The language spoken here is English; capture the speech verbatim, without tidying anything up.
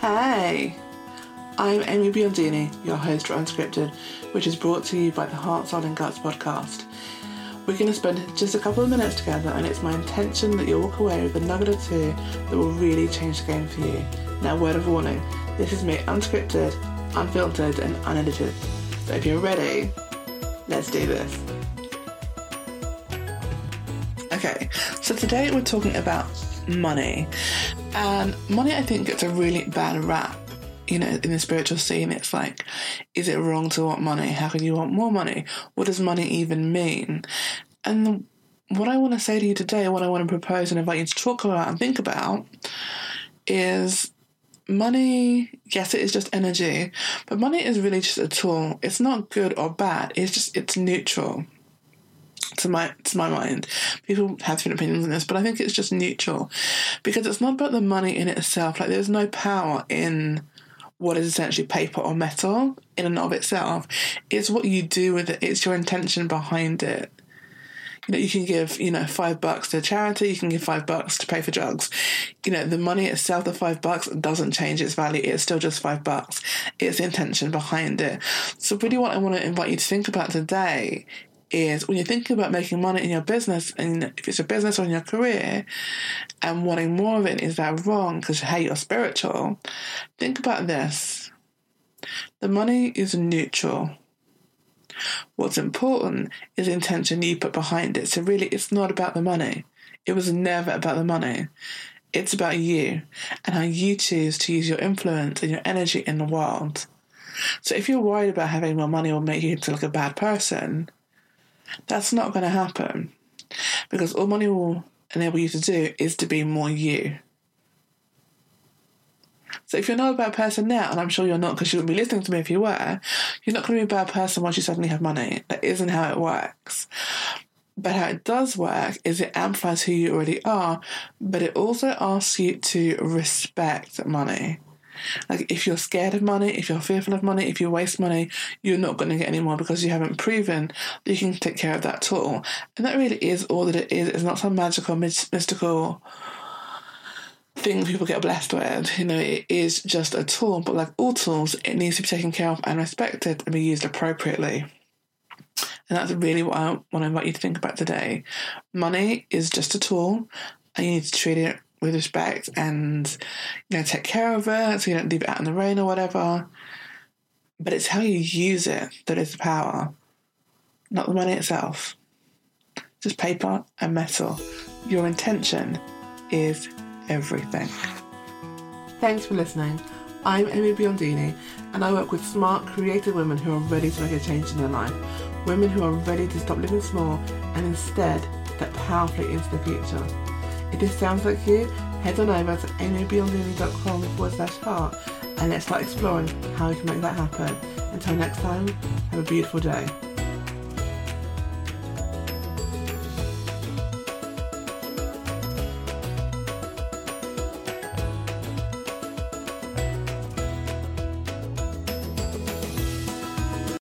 Hey, I'm Amy Biondini, your host for Unscripted, which is brought to you by the Heart, Soul and Guts podcast. We're going to spend just a couple of minutes together, and it's my intention that you'll walk away with a nugget or two that will really change the game for you. Now, word of warning, this is me unscripted, unfiltered and unedited. So if you're ready, let's do this. Okay, so today we're talking about money. And money, I think, gets a really bad rap, you know, in the spiritual scene. It's like, is it wrong to want money? How can you want more money? What does money even mean? And the, what I want to say to you today, what I want to propose and invite you to talk about and think about is money, yes, it is just energy, but money is really just a tool. It's not good or bad. It's just, it's neutral. To my to my mind, people have different opinions on this, but I think it's just neutral because it's not about the money in itself. Like, there's no power in what is essentially paper or metal in and of itself. It's what you do with it. It's your intention behind it. You know, you can give, you know, five bucks to charity. You can give five bucks to pay for drugs. You know, the money itself, the five bucks, doesn't change its value. It's still just five bucks. It's the intention behind it. So really what I want to invite you to think about today is when you're thinking about making money in your business, and if it's your business or in your career, and wanting more of it, is that wrong? Because, hey, you're spiritual. Think about this. The money is neutral. What's important is the intention you put behind it. So really, it's not about the money. It was never about the money. It's about you and how you choose to use your influence and your energy in the world. So if you're worried about having more money will make you into like a bad person, that's not going to happen, because all money will enable you to do is to be more you. So if you're not a bad person now, and I'm sure you're not because you wouldn't be listening to me if you were, you're not going to be a bad person once you suddenly have money. That isn't how it works. But how it does work is it amplifies who you already are, but it also asks you to respect money. Like, if you're scared of money, if you're fearful of money, if you waste money, you're not going to get any more because you haven't proven that you can take care of that tool. And that really is all that it is. It's not some magical, mystical thing people get blessed with. You know, it is just a tool. But like all tools, it needs to be taken care of and respected and be used appropriately. And that's really what I want to invite you to think about today. Money is just a tool, and you need to treat it with respect and, you know, take care of it so you don't leave it out in the rain or whatever. But it's how you use it that is the power, not the money itself. Just paper and metal. Your intention is everything. Thanks for listening. I'm Amy Biondini, and I work with smart, creative women who are ready to make a change in their life. Women who are ready to stop living small and instead step powerfully into the future. If this sounds like you, head on over to amybeyondmovie.com forward slash heart and let's start exploring how we can make that happen. Until next time, have a beautiful day.